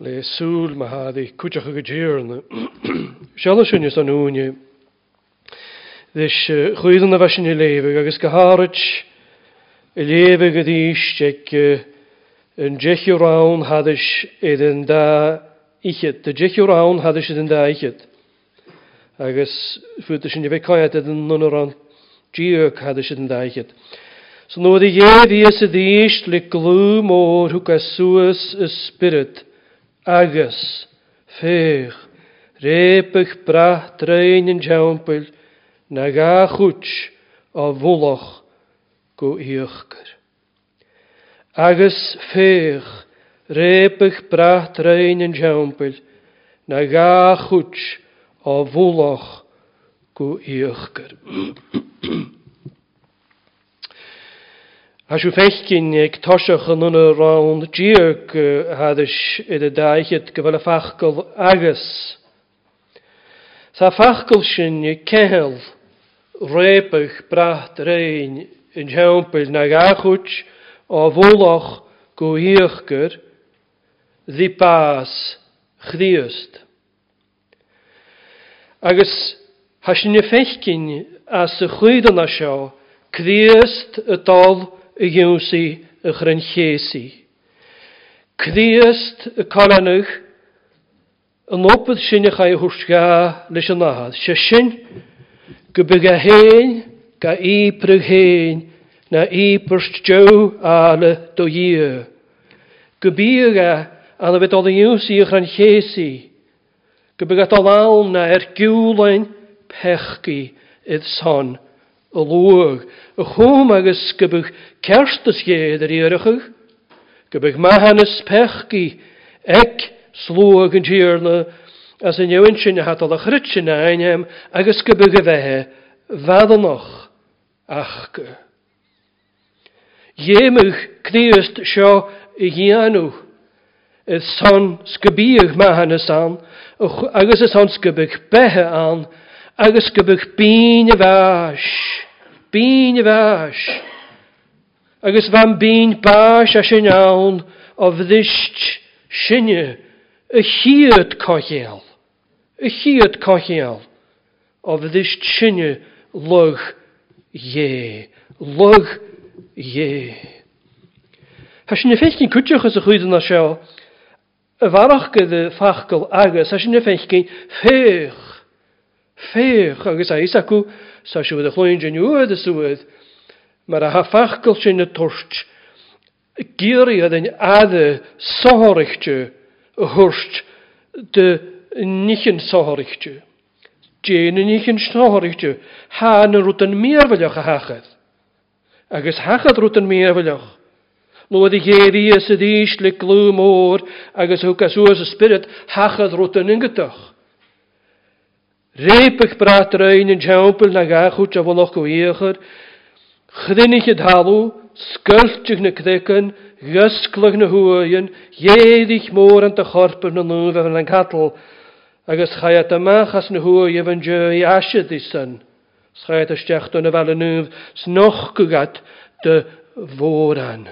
le súl mahadi kuchach a gajirn. Shalashun is an unye. This chuidan of Ashin Elevig, Agus Gaharich, Elevig at East, and Jechuraun hadish edin da ichet. The Jechuraun hadish edin da ichet. Agus Futish in Yvekayat edin nunaran Giok hadish edin da ichet. So no the Yevius at East, like gloom or Hukasuas spirit, Agus, Fair, Repich, Bra, Train and Jampel. Naga chuch a volach go iachgar. Agus feich repich brat rein in jampel. Naga chuch a volach go iachgar. As you fechkin ik toshach an round jerk hadish in de daichet gewelle fachkel agus. Sa fachkel shin je kehel. Repich brat rein in jampel nagachuch a volach go hirker the pass chriest agus hasne fechkin as goede na sha chriest etal eusi grenchesi chriest kalanug an opet sine ga hursga lesna shin Gebegaheen, ga ipreheen, na iperst jo ale do ye. Gebega, aan de wet al de juisie gaan geesie. Gebegat al na ergulen, pechki, het zon, aloog. Gomages gebeg kerstes jeder jerige. Gebeg mahanes pechki, ek sloog en jerne. As in jouw inschijn had al een grutje na een hem, agus gebeugen wehe, vader nog, achke. Jemig kneest sjo igianu, het son skebierig mahanes aan, agus het son skebeg behe aan, agus gebeg biene waas, agus van biene baas as in aan, of dist, shinje, een chiert kogeel. Achiet kochel of this chinne log ye. Has je fechting kutjes een goede nashaal? Waarachke de fachkel agus, has je fechting veeg, agus aisaku, zoals je de goeie ingenieur de zoet, maar haar fachkeltje in de torst, gierier den ade, zorgtje, horst, de nicht in Sohrichte. Jene nicht in Sohrichte. Hane ruten mehr will ich hachet. Agus hachet ruten mehr will ich. Nur die Jeri ist die Ischle Glumor, agus Hukasuas Spirit hachet ruten ingetach. Repig brat rein in Jampel nagachut, ja wohl auch geweger. Grinnig het halu, skulptig ne krikken, jusklig ne hoeien, jedig moren te gorpen en uven en kattel. Agus chayat amachas na hwyr yn joi asydd isan. Chayat ysdech dyn y fel yn yw snoch gygat dy fôran.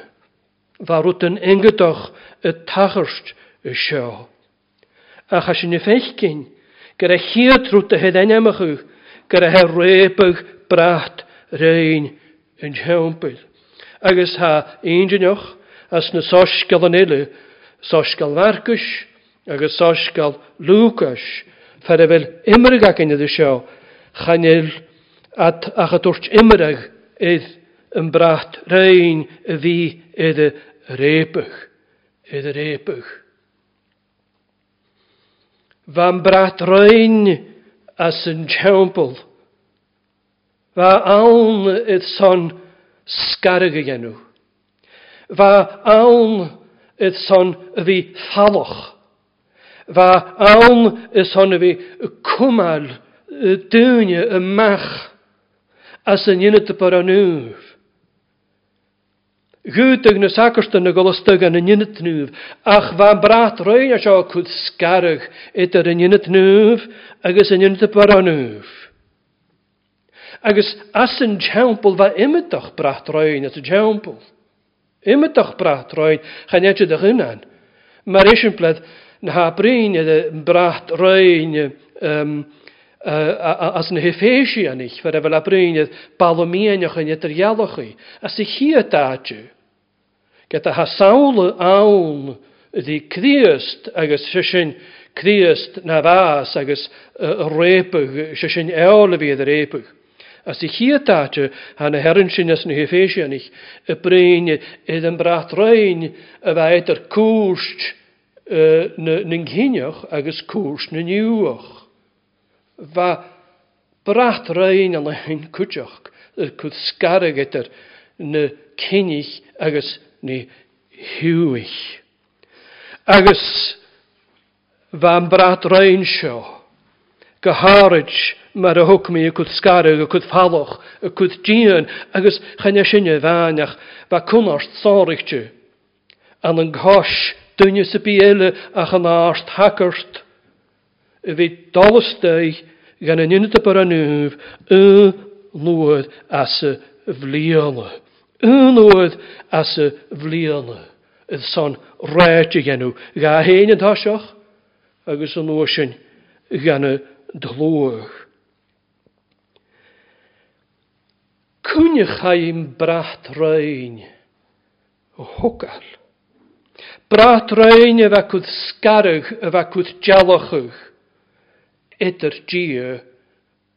Farwyd yn engydoch y tachyrst y sio. Ach asyn y fechgyn, gyda chiad rwyd y hyd enemach yw, gyda herrebych brat rein yn jampel. Agus ha eindynioch as na sosgal yn ilu, sosgal fargys, agus sosgal Lucas, farewell immerig ac yn ydw sio, chanel at achatwrch immerig ydd yn brat rein y fi ydd y repych. Fan brat rein as yn jampel, fa awn ydd son sgarig y enw, fa awn ydd son y fi falwch, va aun is honne wie kumal dunje en mach as een jinnete paranuv. Gutig ne sakerste ne golstug en jinnet nuv. Ach van brat rein as ook goed skarig et en jinnet nuv agus en jinnete paranuv. Agus as een jampel va immetach brat rein as een jampel. Immetach brat rein gaan net je de gunan. Mar isiúmplad na habrine de Brat-roinn as na heféisi anich, fara vel abrine palomíanach an etrialochi, as ich hi ataju. Get a hasaul aun the Christ agus shishin Christ navas agus repug shishin eolvi the repug. As ich hi ataju han a herrinsin as na heféisi anich, abrine eden Brat-roinn a weiter kust nin hinioch agus kúrs na niuoch. Va Brat-roinn a lein kútioch, kúd skargeter na kinich agus na hiuich. Agus va Brat-roinn seo, gaharaj mar a hukmi kúd skarge, kúd faloch, kúd dían, agus chane sinne vánach, va kunarst sárichtu, an an ghosh Dúne sa bíéile a chanáast hacart, bhí dalasteig gan an unita bar an uv, luad as a bhliana. Luad as a bhliana. Ith san ráiti ganú, ga héin an thaisach, agus an luasin gan a dhlúach. Cúne chaim Brat-roinn, hocail. Brat-roinn a cúd scarach a cúd dealachach, idir dia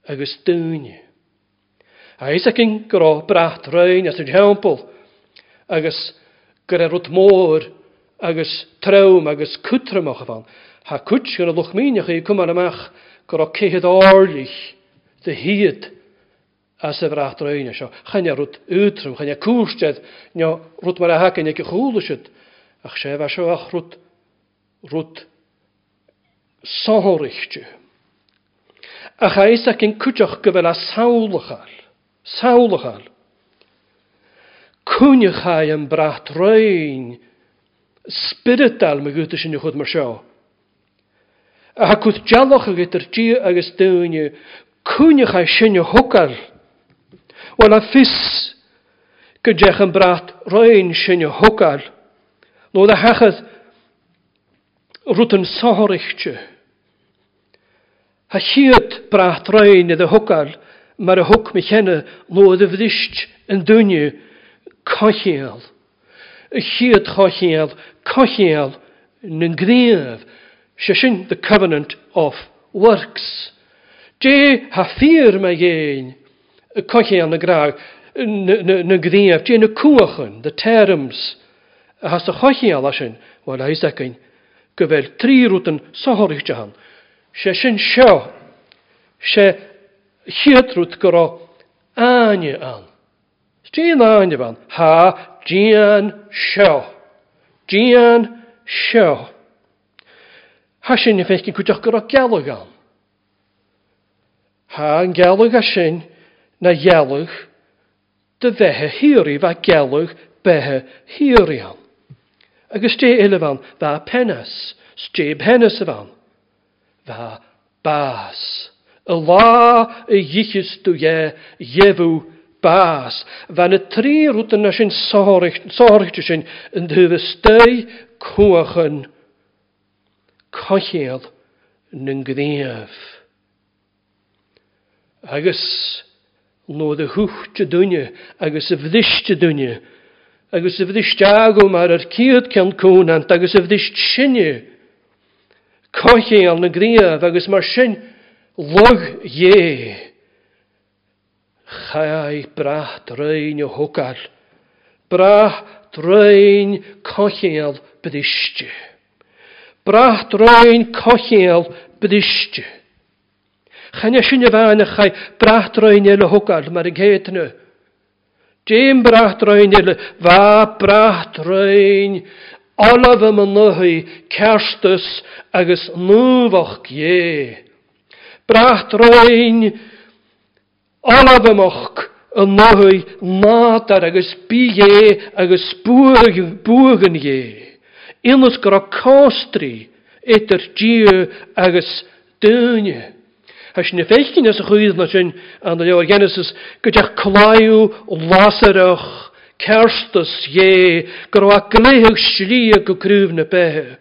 agus dúine. A is a cin gro Brat-roinn as an hempel, agus gur a rud mór, agus traum, agus cútramach van. Ha cúd gan a luchmínach i cúman amach gur a céhid árlich, de hiad as a Brat-roinn seo. Chan a rud útrum, chan a cúrstead, nio rud mar a hacan ag a chúlusid, ach sé bha seo ach rud sáirichtu. Ach a is a cin cúteach go bhfuil a sáulachal. Cúne chaim Brat-roinn spirital me gúta sin chud mar seo. A ha cúd dealach a gaitar dí agus dúine, cúne chai sin hocail. Well a fis go deach an Brat-roinn sin hocail. No the hachas rutten sahorichte. Hachiet Brat-roinn de hokkal, maar de hok me kenne no de vdisht en dunje kachiel. Hachiet kachiel nen griev, shashin the covenant of works. Je hafir me gein, kachiel ne graag, ne griev, je ne kuachen, the terms. Has a chochial asin, well, I second, Gavel three rutten sahorichahan. She shin show, she hiatrut gro anye an. Stian anyevan, ha, gian show. Gian show. Hashin if I can kutak gro galagan. Ha, galagashin, na yalug, de vehe hiri va galug, behe hirian. Agus té ilevan va penas, té penas van, va bas. Lá a yichis tu ye, yevu bas. Van a trí rúten a sin sárichtu sin in dhuve stei kuachen kachiel nin gdiev. Agus no de húchte dunne, agus a vdishte dunne, agus if this jago mar kiad can coon and agus if this shinne cochiel na grieve agus mar shin log ye chai Brat-roinn hocal Brat-roinn cochiel bediste Brat-roinn cochiel bediste chane shinne van chai Brat-roinn le hocal mar geetne Jim Brat-roinn va Brat-roinn Olaf Manuhi Kerstus agus Nuwach ye Brat-roinn Olaf Mach Manuhi Natar agus Bie agus Burgen ye Inus Grakostri etter Gie agus Dune As ne feichtin as a chuidnachin an the Genesis, gudach Clou, Lazarus, Kerstus, ye, gro a gleich shlie go kruvne behe.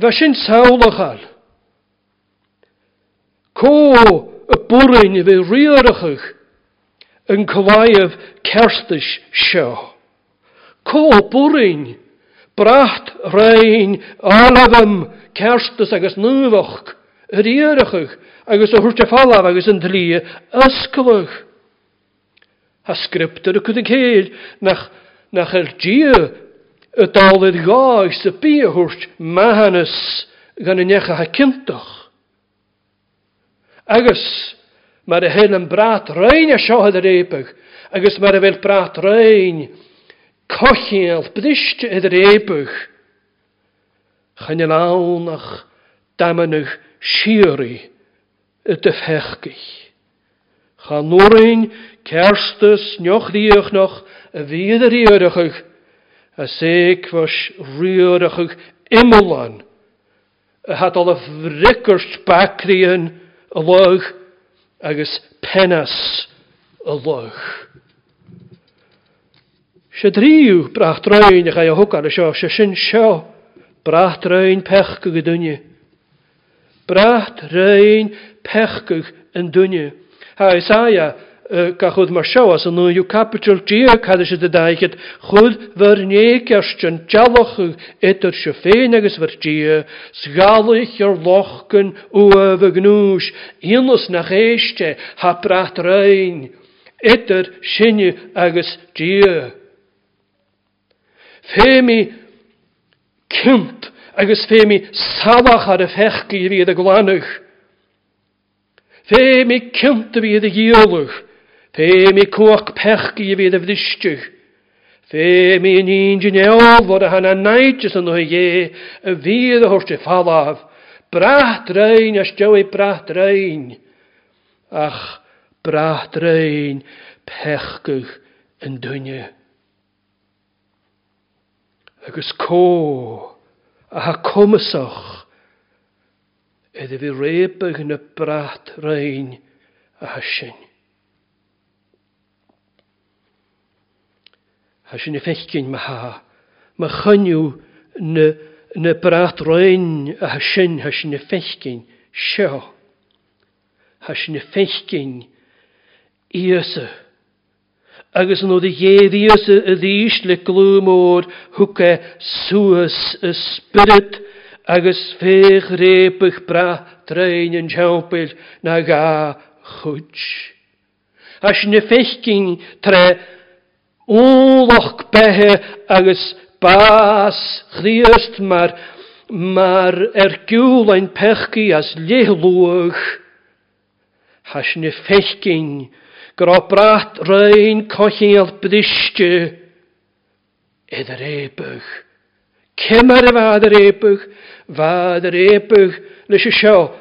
Vashin saulachal. Ko a burin ve riarachig in Kawaiv kerstish show. Ko burin Brat-roinn alavam kerstis agus nuwach riarachig agus a hurtefalav agus in dlie askelich. Ha scripter could heal nach Geo. Het al het gaagste piehoort mahanus gaan in jecha hakintoch. Agus, maar de hele Brat-roinn is al het repig. Agus, maar de hele Brat-roinn kochel bedist het repig. Gaan je launach damenig schiri het hefkig. Gaan noorin kerstes nog dieug nog wederierigig. A seek was rührachig immelan. Had alle vrikkers bakrien a loog, agus penas a loog. Se drieu Brat-roinn ga je hoek aan de show, se sin show. Brat-roinn pechkig dunje. Brat-roinn pechkig en dunje. Ha Isaiah. Ka goed maar show as no you capital G had is de daiget goed verne kerschen tjaloch etter schefeniges vertie schalig your lochen overgnusch inus nach este ha Brat-roinn etter schine agus G femi kind agus femi sabach had fech wie de glanig femi kind wie de geolog Femi koch pechki wie de vlistje. Femi in ingenieur worden han een neitjes en nog je wie de horste falav. Brat-roinn as joey Brat-roinn. Ach, Brat-roinn pechkig en dunje. Agus ko, aha komisach. Ede vi repig ne Brat-roinn aha shin. As je een vechtkin maha, maar gaan je ne Brat-roinn aschen, as je een vechtkin, show, as je een vechtkin, eerste, ergens nog de eerste, die is de klumoor, hoeke, suus, spirit, ergens veerrepig Brat-roinn en jampel, naga, goed. As je een vechtkin, tre. Oorlog behe agus baas griest maar kuul en pechki as leeloog. Has ne fechking gra Brat-roinn kochel bedistje ed repig. Kemmer wa de repig lisje show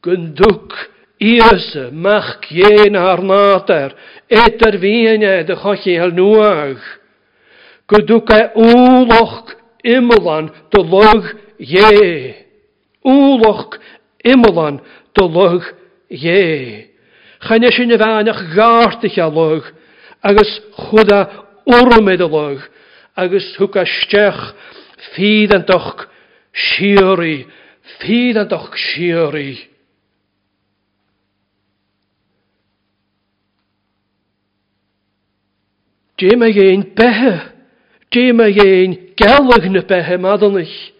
gunduk. Eerste mag geen haar nater, etter wiene de gotje heel noeg. Gedoeke oorlog immelan de log je. Oorlog immelan de log je. Genes in de weinig gaartig a log, agus goede orme de log, agus hoeka steg, vierdendag schiri. Jemageen gelligne behe madelich.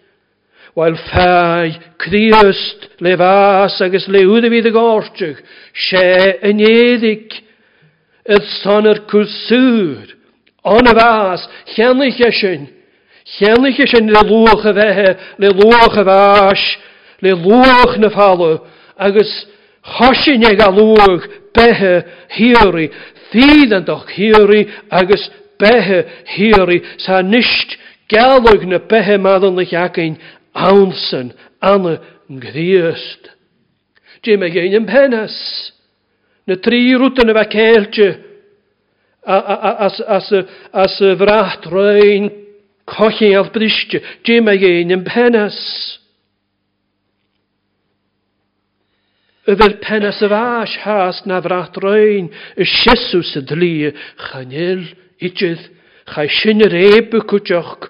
While fai kriest levas agus leude wie de gortig, she en edik, et sonner kulsur, onavas, chenlicheshen leloge wehe, leloge was, leloge ne falle, agus hoshenegaloog behe hieri, Thieden doch hieri, agus behe hieri, sa nicht gellugne behe madelich akin aansen, anne griest. Jim again in penas, ne tri routen wa keeltje, as Brat-roinn kochel bristje, Jim again in penas. Over penas vaas haast na Brat-roinn, is Jesus het lie, ganel, itjeth, ga je sinne repen kutjok.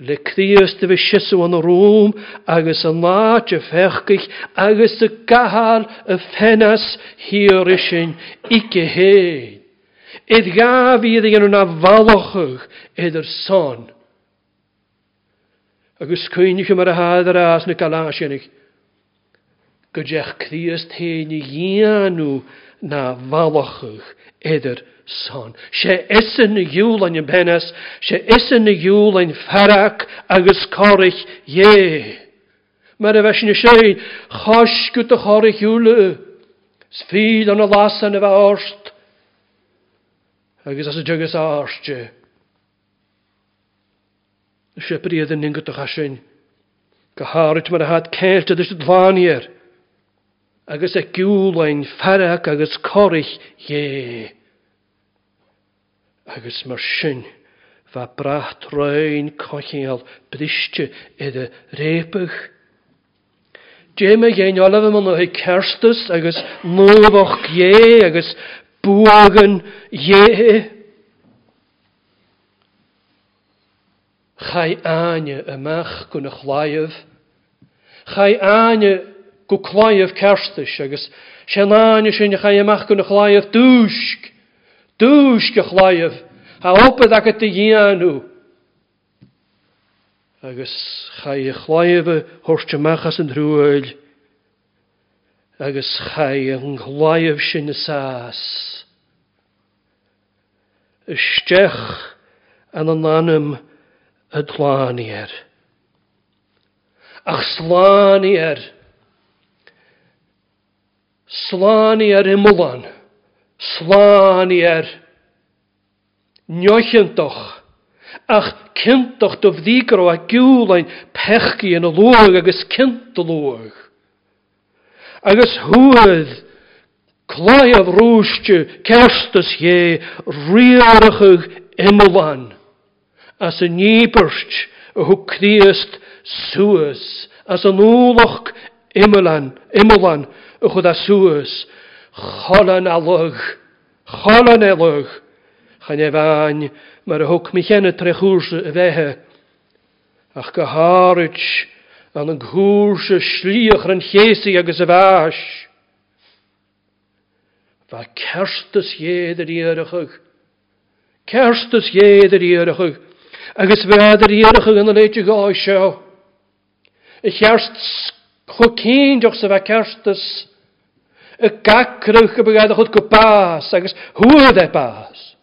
Le Christ we shissu an room, agus an laach a ferkich, agus de kahal a fenas hierishin ikke heen. Et gavi de an avalochig eder son. Agus kuinich mar a haderas ne kalashinig. Gudjech Christ heen jianu na avalochig eder son. She is in the Yule and Benes, she is in the Yule and Farak, agus Korich, ye. Meravashne Shane, Hosh good to Horich Yule, Sfeed on a lass and a horst, agus as a jugus arche. The shepherd the Ninga to Hashin, Kaharit Marahat Kent to the Shadvanier, agus a Yule and Farak, agus Korich, ye. Agus mar sin, va Brat-roinn cochial briste ide repach. Jeme gein olafam an ohe kerstus, agus nóbach ye, agus buagan ye. Chai ane amach gun achlaiev. Chai ane gu claiev kerstus, agus sen ane sin chai amach gun achlaiev dusk. Dush gachlaiev, ha opa da gata yianu. Agus chai gachlaiev horcha machas and ruil. Agus chai gachlaiev shinasas. Stech anananum adlanier. Ach slanier. Slanier imulan. Slanier, njochentach, ach kindtach de vdikro a gulein pechki en a loog agus kind de loog. Agus huid, klaai of roostje, kerstus je, rierachig immelan, as een nieperst, hoe Christ suus, as een oorlog immelan, hoe dat suus. Chollan alug, gan evan, maar ook michenne trechoerse wehe. Ach geharich, an een goerse schlier en geestig en gezewaas. Waar kerstes jeder eerig, en gezwaarder eerig en een leedje gaasje. Ik kerst, goed kindjog ze waar kerstes. A kakruch begaat goed gepaas, agus hoe de paas.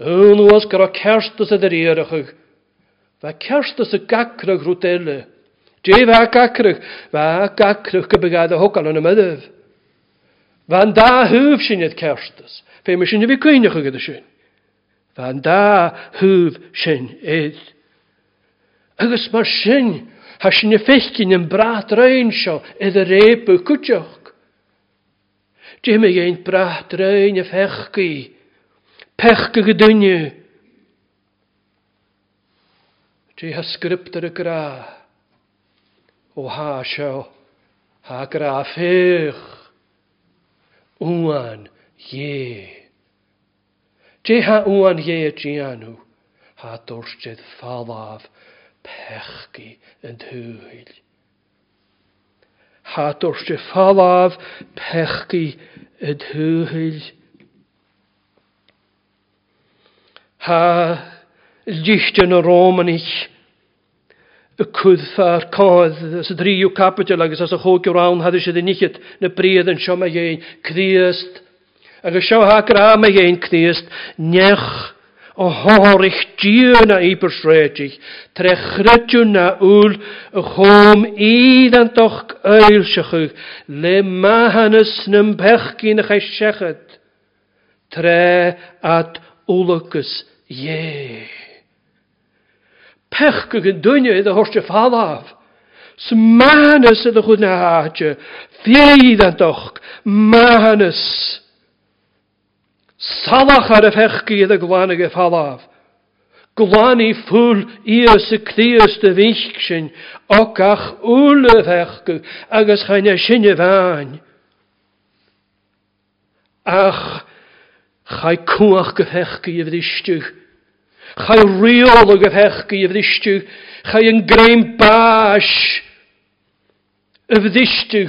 Een was kra kerstus de eerig. Wa kerstus a kakruch rutelle. Je wa kakruch begaat ook al een middag. Van daar hoef je niet kerstus. Veel misschien wie kun je goed doen. Van daar hoef je het. Agus maar zin, als je niet vecht in een Brat-roinn scho, is de reep kutjog. Jimmy geen Brat-roinn of hechki, pechke gedunje. Je has scriptere gra, o ha scho, ha gra fech, uan je. Je ha uan je gianu, ha dorstje falav, pechki en huil. Hat o'r falav pechki yd hwyl. Ha ljicht yn y romanich y cwddfa'r codd ys y driw capital agos as y chwg o'r awn hadys ydy nichyd na bryd yn siom agein Christ agos siw hagar am agein Christ nech o horich diwn a ibersretig, trechrydiwn a ŵl, y chwm iddan toch eilsachig, le mahanys nym pechgyn ych eisiachyd, tre at ŵlygys ie. Pechgyg yn dynnu iddo horsio falaf, smahanys iddo chwyd na haadje, fieiddan toch, mahanys. Salach ar y fechgi iddo gwanig e falaf. Gwani ffwl i'r syclius dy fichsyn, oc ach ŵl y fechgi, agos chain e sin y fain. Ach, chai cwach gyfechgi y fydistych, Chai reolwg y fechgi y fyddistiw. Chai yn greim bas y fyddistiw.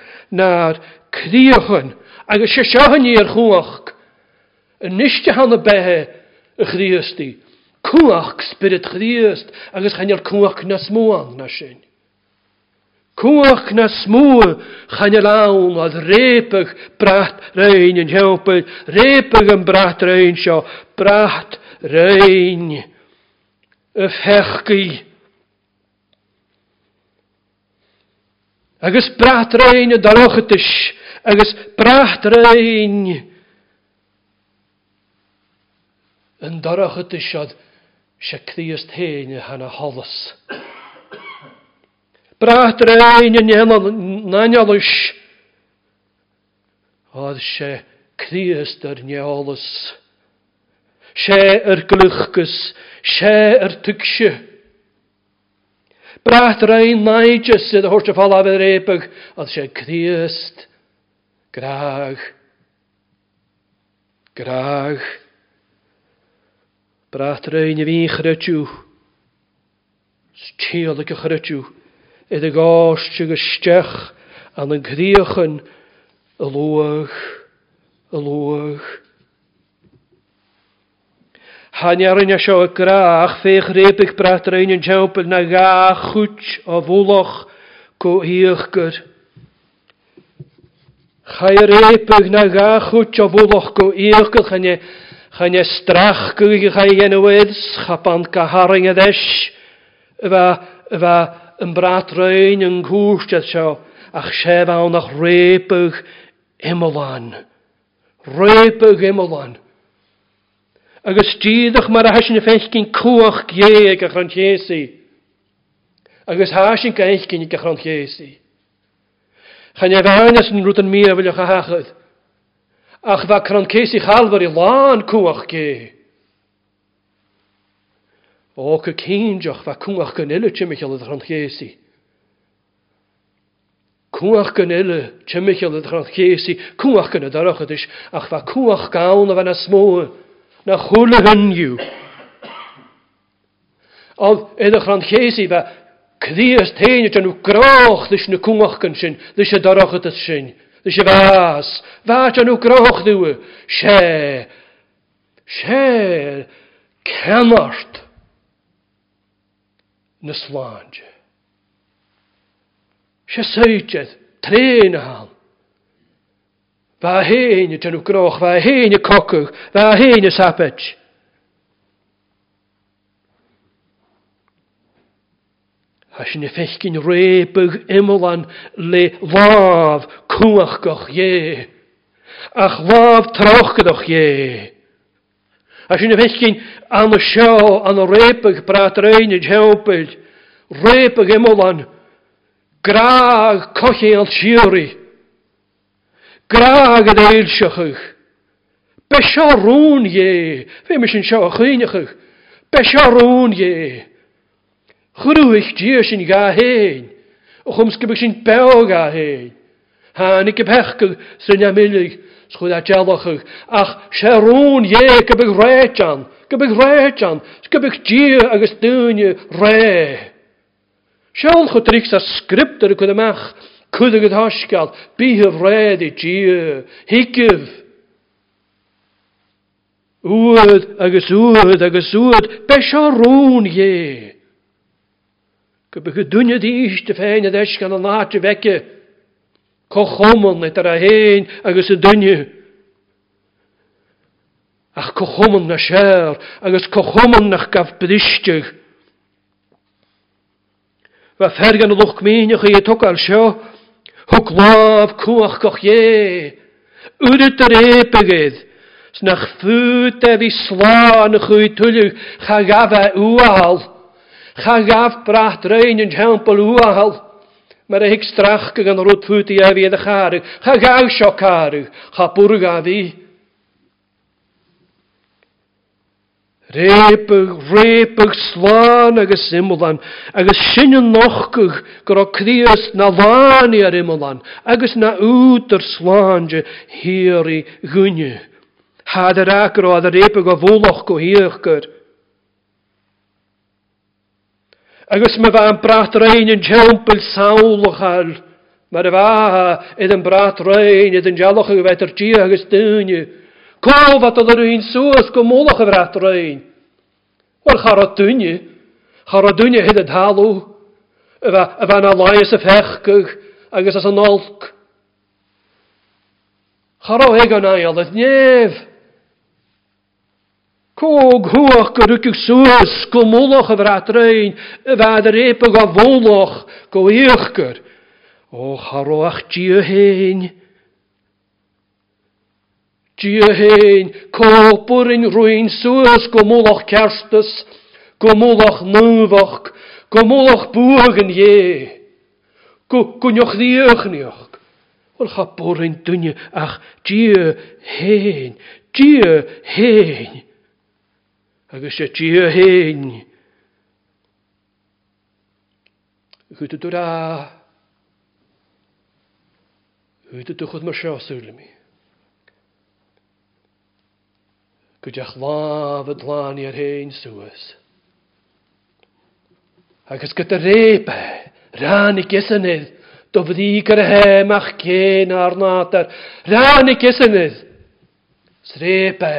naar Kriechen, and a Shashahanier Huach, a Nishtahanabehe, a Christi, Kuach Spirit Christ, and a Haniel Kuach Nasmoan Nashin. Kuach na smoor, chanelaun als repig brat-roinn en helpen, repig en brat-roinn sja, brat-roinn, of hechki. Agus brat-roinn en darochetisch, agus brat-roinn en darochetisch ad, sja kriest heen en halles. Brat-roinn yn nanialwys. Oedd se Christ yr nialwys. Se yr glwchgys. Se yr tygsio. Brat-roinn naidys sydd y hwrtio falaf yr ebog. Oedd se Christ. Graag. Brat-roinn y fi chrydiw. Stiol y chrydiw. It a garstig a stech and a griechen a loog. Hanjarin a show a graag, veeg repig brat-roinn en helpen na gaag goed a woelig ko eerker. Ga je repig na gaag goed a woelig ko eerker, gaan je strach kuig, ga je jene weds, gapan ka haringen des, wa Yn brat-roinn yn gwrst at sio, ach sef awn ach repig ymlan. Repig ymlan. Agus dydych mae'r hasyn y fechgyn cwach gie ag achrant Iesu. Agus hasyn gaelgyn ag achrant Iesu. Chan ef anas yn rwyd yn mire fylioch a hachyd. Ach fa achrant Iesu chalfar I lan cwach gie. Ook een kindjoch waar koenach genille tjemichel het grantgesi. Koenach genille tjemichel het grantgesi. Koenach genille darach is. Ach waar koenach gaune van een smoe. Na goele hunju. Al in de grantgesi waar kriest heen het en hoe kraag dus de koenach kensin. Dus je darach het sin. Dus je waas. Waas en hoe kraag duwe. Sje. Sje. Kennert. Neslange. She said, train hal. Waarheen je tenukrog, waarheen je kokkig, waarheen je sapetje. Als je een vechtje repig immelan le waaf koenachtig je. Ach waaf trochtig je. Als je een beetje aan de show, aan de repig brat-roinn en helpen, repig ymlan, graag kochie al tjuri, graag de eelsjachig, besharoon je, we misschien zo geenig, besharoon je, groeig diersin ga heen, omskip ik zijn pel ga heen, haan ik heb hechkel, zijn jamillig, Schuda tjallachig. Ach, Sharon, je, kebeg reetjan. Kebeg reetjan. Kebeg tje, agus dunje, re. Sjall getriks as skripter kude mach. Kude gud haskal. Bihev reedi tje. Hikiv. Oed, agus oed. Be Sharon, je. Kebeg dunje die iste feine deskan en laatje wekke. Kochommen het heen, agus het dunje. Ach, kochommen na sher, agus kochommen na gaf bedistig. Wa fergen luch meenig je tok al sjo. Hok laaf koach koch je. Uret yr eib ygydd, snach ffwyd ef I slan y chwy twyliw, chagaf e uahal, chagaf brat-roinn yn jempol uahal, mae'r eich strach gan rwyd ffwyd I efi edrych arw, chagaf sioc arw, chapwrg a fi. Reubadh slán agus imolán, agus sinne nochcach gur Chríost na láni ar imolán, agus na útar slánge hiri gunne. Hád rákra a Reubadh a bhólach go hiachgur. Agus me bhean Brat-roinn an jempol saolachal, mar a bhaha id an Brat-roinn id an jalach a bheitar tí agus dúne. Cóf at o'r un sŵs go môlach y Brat-roinn. Wel charod dynnu hyd yn halw, yfa na lais y fechgych agos as yn olc. Charod heg o'n ail ydd nef. Cóg hwch gyrwcych sŵs go môlach y Brat-roinn, yfa dyr ebog o fôlach go iachgyr. O charod ach diw hyn. Diehein, copur in ruin suas gomolach kerstes, gomolach nuwach, gomolach bogen je. Gunjoch diechnioch. Wel chapur in dunje, ach, diehein, diehein. Agus je diehein. Goed het doorra. Goed het toch het maar schaas zullen mee. Gwydiach laf y dlani ar hen sŵas. Agos gyda reba, rhan I gysynydd, dofyd I gyr hemach cyn ar nadar, rhan I gysynydd. Sreba,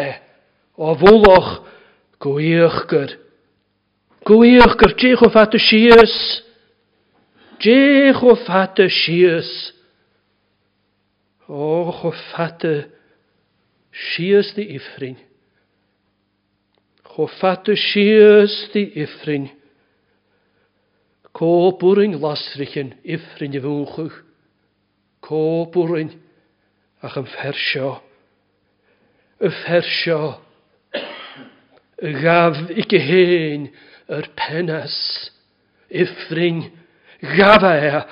o fwloch, gwych gyr, jech o ffat y sias, jech o ffat y sias. Och o ffat y sias di ifrin. Go fattu siast die ifrin. Kopurin lasrichen ifrin woogig. Kopurin ach een versja. Een versja. Gav ik heen penas. Ifrin gav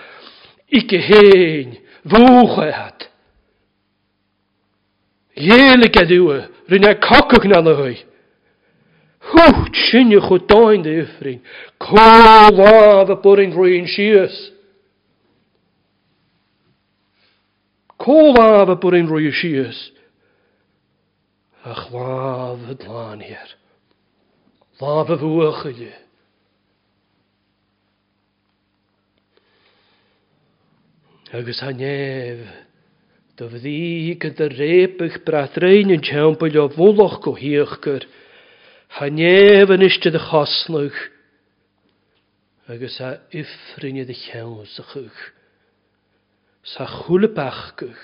ik heen woogheid. Jelike duwe rinne kokkig na lui. Goed, sinne goed doin de ifrin. Kool lave purin ruin sias. Kool lave purin ruin sias. Ach, lave dlaan hier. Lave woogje. Agus hanev. Dof die ik de repig Brat-roinn en jempol of woolach go hiachgur. Ha nefyn ysdyd y chosnwch, agos ha yffrin ydych hewnsachwch. Sa chwle bachgwch,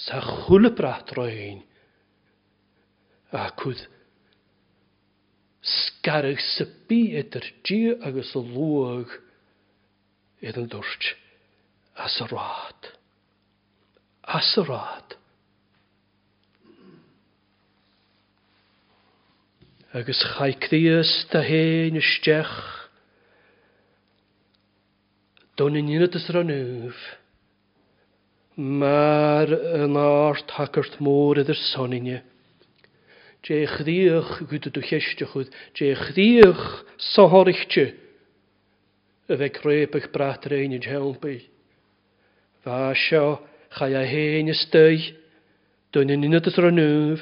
sa chwle Brat-roinn, ac wyd sgarwch sybu edrych di agos y lwag edrych yn dwrch asorad. Asorad. Agus chai Chríost a hen isteach, don in unit is ranúf, mar an art hackert mór idir soninne. Dé Chríoch gúta du cheiste chud, dé Chríoch saharichte, a bheith Reubadh Brat-roinn an jempol. Bha seo chai a hen istai, don in unit is ranúf,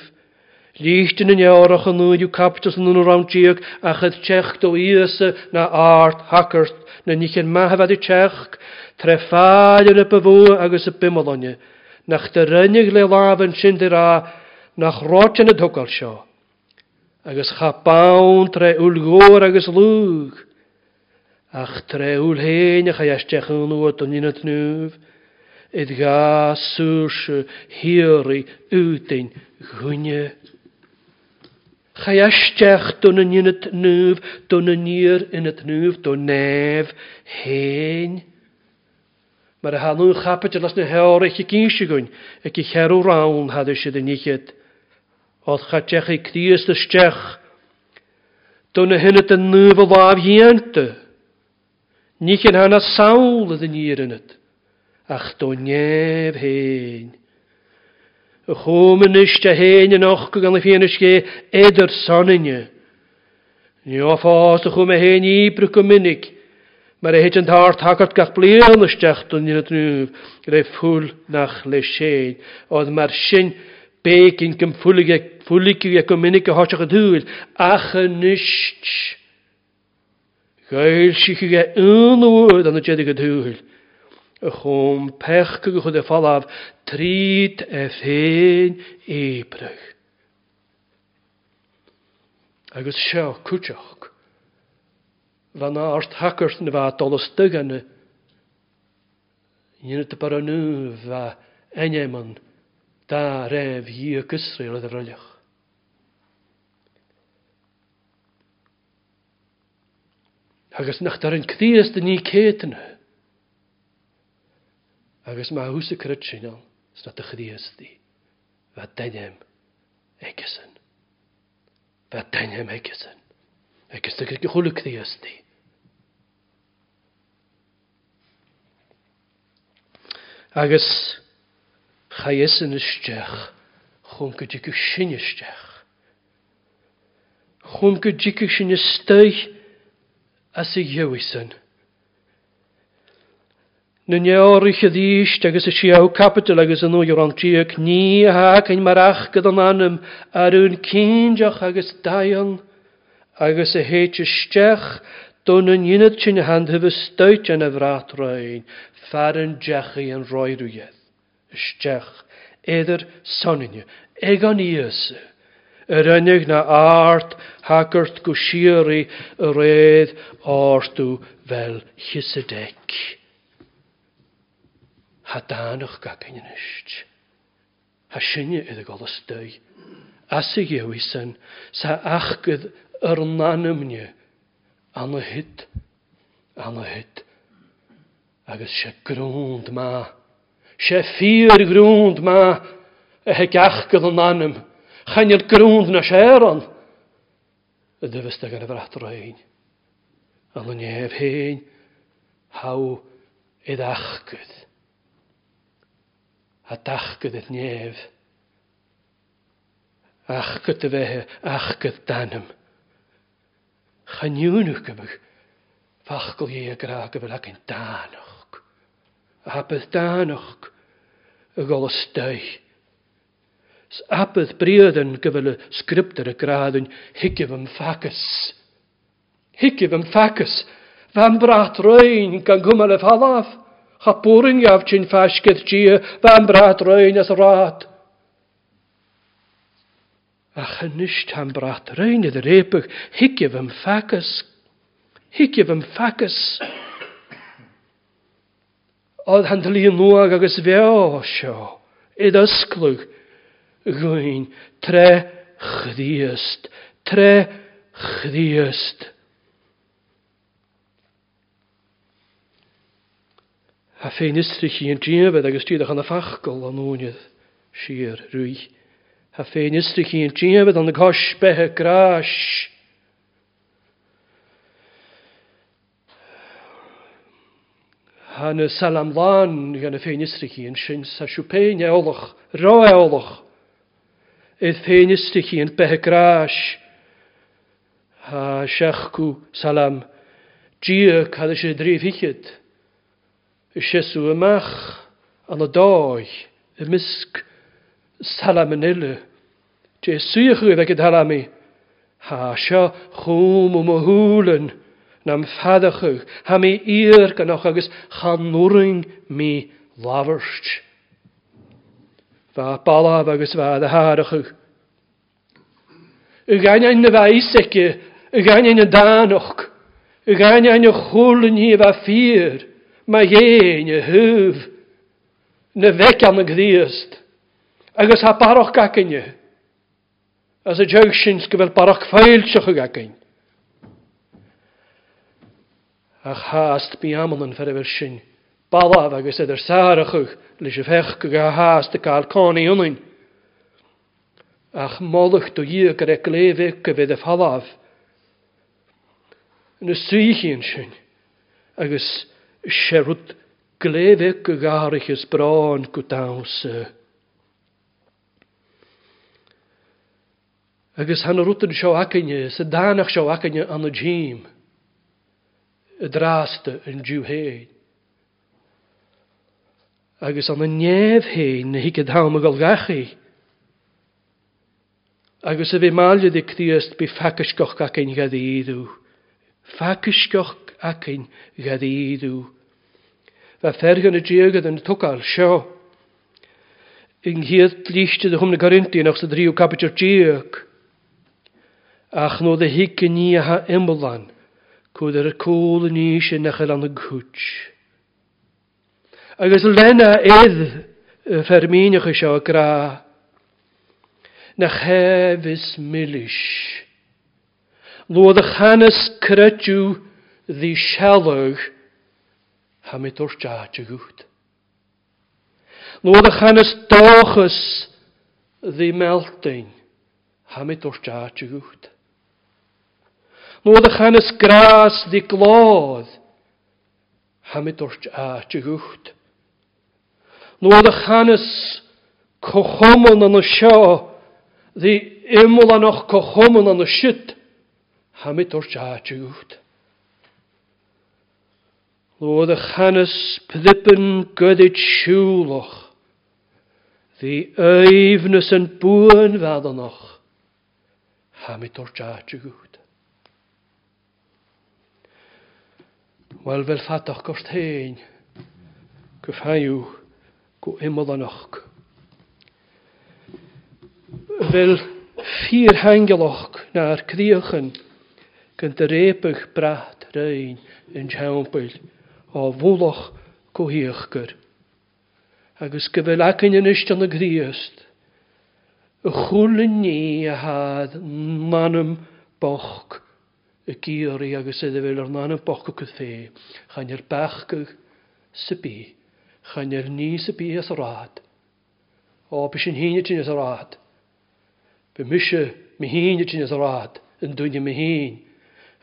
Lícht in jaarach en nu je kapjes en nu ramtjeek, ach het tjecht o iese na aard hakkert, na niet en mahe wat die tjecht, treffaal je bewoe agus het bimmelonje, nach de rennig le laven shindera, nach rotje het hokkeltje, agus chapaun tre ulgoor agus luug, ach tre ulheen ga je tjechen nu het in het nu, het ga suusje hieri uiten gunje. Chai asteach don yn unit nŵf, don yn yr unit nŵf, don nef, hen. Mar a hanú chapit a las na heorach I gínsiguin ag I cheru rán hadda si da níchid. Oth chateach I crías da steach. Dona hinnat a nuva láb hianta. Níchid hana saul a da nírinat. Ach do neb héin. A chóman is da héin an ochcu gan a fianis gé edar saninja. Ní ofás a chóma héin íbru gominnig. Mar a hitint hart hackert gach blian isteach don iad nuv re fúl nach le séin. Odd mar sin beikin gym fúligi ag gominnig a hosach a dúil. Ach a nisht. Gael sich ag a unwod an a jedig a dúil. A chom pech gach a falaf tríd a féin ébrach. Agus seo cúteach. Vanna art hackers na bha dolas dugane. Ynit a bara nu bha enyeman da rev yia gysri roedd y rylech. Agus nach darin cthias da ni ketene. Agus ma húsa krytsinol sna da cthias di. Va denyem egesen. Va denyem egesen. Agus da gyrgy chwlu cthias di. Agus chaesan ysdech chwn gydig ysyn ysdech. Chwn gydig ysyn ysdech as y ywysan. Nyn iaorych ydysd agos ysiaw capital agos yno yw'r antiag ni haag ein marach gyda'n anam ar yw'n cyndiach agos daean agos y heit ysdech dyn yn unid sy'n hand hyfys dwyt yn y Brat-roinn ffaren ddechu yn roi rwyedd. Ysdech, edr soninio, egon iesu. Yr ynig na art hagart gwsiori y redd ortw fel chysidec. Ha danach gacen yn ysd. Ha synia iddo golas dwy. As y ywysan, sa achgydd nanymni. Anna hyd. Agus se grwnd ma. Se fyr grwnd ma. E heg achgydd yn annym. Chani'r grwnd na seron. Y dyfysdag yn y Brat-roinn. Anna nef hyn. Haw edd achgydd. A dachgydd edd nef. Achgydd y fehe, achgydd danym. Chaniwnwch gymwch, fachgol ie graag y fel ac yn danwch. A bydd danwch y gol ystau. A bydd briodyn gyfel y sgriptor y graddyn hygif yn ffacus. Fan Brat-roinn gan gwmol y falaf. Cha bwryn iaf chi'n ffasgydd gia fan Brat-roinn as rad. Ach, nisht am Brat-roinn i'r ebyg, hygif yn ffacus. Oedd handlu yn nwag agos feo sio, idd ysglwg, gwyn, tre chdiast. A fein ysrych i'n dînfyd agos dîdach yn y ffachgol o'n nwnydd, sir rwy. A fein ysrych i'n dînfyd ond y gosh beth y gras. Han y salam lan gan y fein ysrych i'n sy'n sa siwpein eolwch, ro eolwch. Ydd fein ysrych i'n beth y gras. A siachgw salam diag had ysig drif hichyd. Ysesw ymach an y doi, ymysg. Salamanille. Je suichu weg het halami. Ha sha chum mohulen. Nam fadachu. Ha mi eer kan nog agus chanuring mi laverst. Va pala agus va de harachu. U gaan in de wijseke. U gaan in de danok. U gaan in de holen hier va vier. Ma je in je huf. Ne weg aan de griest. Agus ha barach gacen ie. As y jog sy'n sgifel barach ffeil sy'ch o gacen. Ach ha ast biamon yn fer efer sy'n Bala agus idir sárachuch leis a bheith go ga háas de cálcónaí unain. Ach módach do díag ar ag léhig go bheith a phaláh. Na suíchéan sin agus serút gléhig go gáirich is brán go dása. Agus hana rútan seo acaine, sa dánach seo acaine anna djím. A drásta an djú héin. Agus an a néamh héin na hícad háma galgachaí. Agus a bhí máile de Christ bí facascoch acain gadíidú. Facascoch acain gadíidú. Va fergan a djúgad an tucal seo. Yn hiad líste de hum na Corinthianach sa dríú kapitur djúg. Ach no de híc ní a ha imbolan. Cúdar a cúla ní sin na chal an a gúch. Agus lena éad fermíneach seo a grá na chefis milis. Lóad a chanas creitú dhí sealach ha mi torchaach a gúd. Lóad a chanas dóchas dhí meltain ha mi torchaach a gúd. Lóad a chanas grás dhí gláad ha mi torchaach a gúd. Lóad a chanas cochoman an a seo, dhí imlanach cochoman an a siit, ha mi torchaach a gúd. Lóad a chanas plippen gudid siúlach, dhí aivnes an buan vadanach, ha mi torchaach a gúd. Wel fel fatach gost hein, gyfhaiw, go imlanach. Wel vier hengelach naar kriechen kunt de repig Brat-roinn in Tjampel a woolach go heegker. Agus gewel akin in istan a griest. A chule nie had manem bach a gieri agus e de wil nanem bach kud fee. Gan er bachkig sebi. Gan er nie sebi as raad. A bishin heenetin as raad. Be mishe me heenetin as raad. En dunje me heen.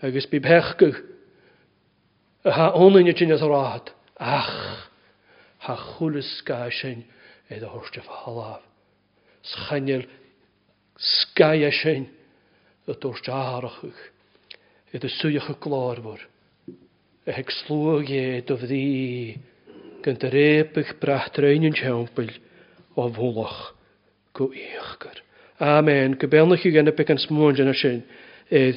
Agus be bechkig. A ha oninjetin as raad. Ach. Ha chulis gaishin. E de horste fahalav. Schanjel. Skaishin. E dorstaharachig. E de suyachig klaarvor. E hek sloogie dov die. Kunt de repig Brat-roinn in Tjampel. A woolach. Go eegger. Amen. Gebelnach u gan a pek an smoon jan a sin.